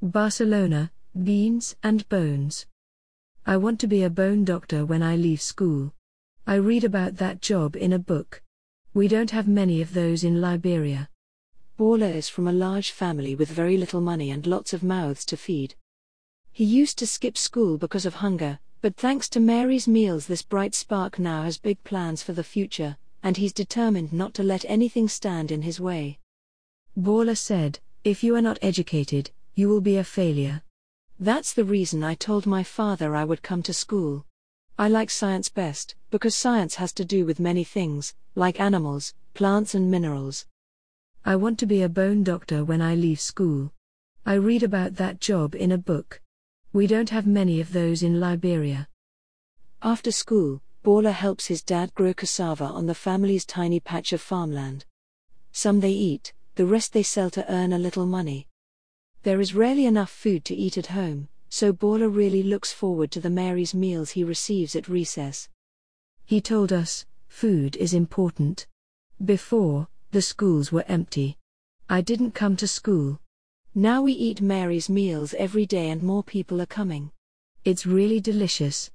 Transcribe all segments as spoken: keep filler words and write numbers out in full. Barcelona, beans and bones. I want to be a bone doctor when I leave school. I read about that job in a book. We don't have many of those in Liberia. Bawler is from a large family with very little money and lots of mouths to feed. He used to skip school because of hunger, but thanks to Mary's meals this bright spark now has big plans for the future, and he's determined not to let anything stand in his way. Bawler said, "If you are not educated, you will be a failure. That's the reason I told my father I would come to school. I like science best, because science has to do with many things, like animals, plants and minerals." I want to be a bone doctor when I leave school. I read about that job in a book. We don't have many of those in Liberia. After school, Bawler helps his dad grow cassava on the family's tiny patch of farmland. Some they eat, the rest they sell to earn a little money. There is rarely enough food to eat at home, so Bawler really looks forward to the Mary's meals he receives at recess. He told us, "Food is important. Before, the schools were empty. I didn't come to school. Now we eat Mary's meals every day and more people are coming. It's really delicious.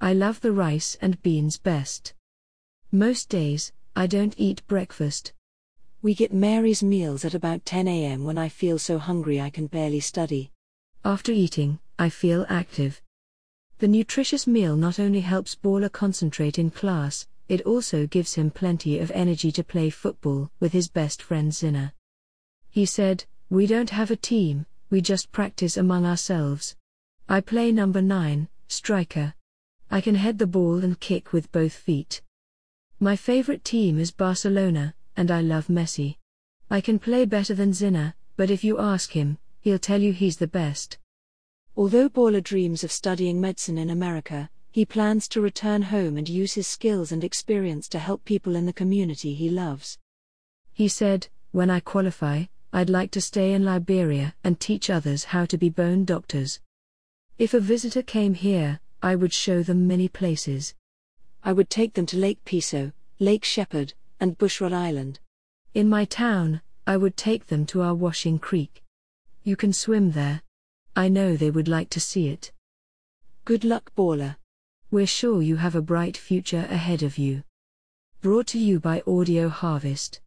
I love the rice and beans best. Most days, I don't eat breakfast. We get Mary's meals at about ten a.m. when I feel so hungry I can barely study. After eating, I feel active." The nutritious meal not only helps Bawler concentrate in class, it also gives him plenty of energy to play football with his best friend Zina. He said, "We don't have a team, we just practice among ourselves. I play number nine, striker. I can head the ball and kick with both feet. My favorite team is Barcelona, and I love Messi. I can play better than Zina, but if you ask him, he'll tell you he's the best." Although Bawler dreams of studying medicine in America, he plans to return home and use his skills and experience to help people in the community he loves. He said, "When I qualify, I'd like to stay in Liberia and teach others how to be bone doctors. If a visitor came here, I would show them many places. I would take them to Lake Piso, Lake Shepherd, and Bushrod Island. In my town, I would take them to our Washing Creek. You can swim there. I know they would like to see it." Good luck, Bawler. We're sure you have a bright future ahead of you. Brought to you by Audio Harvest.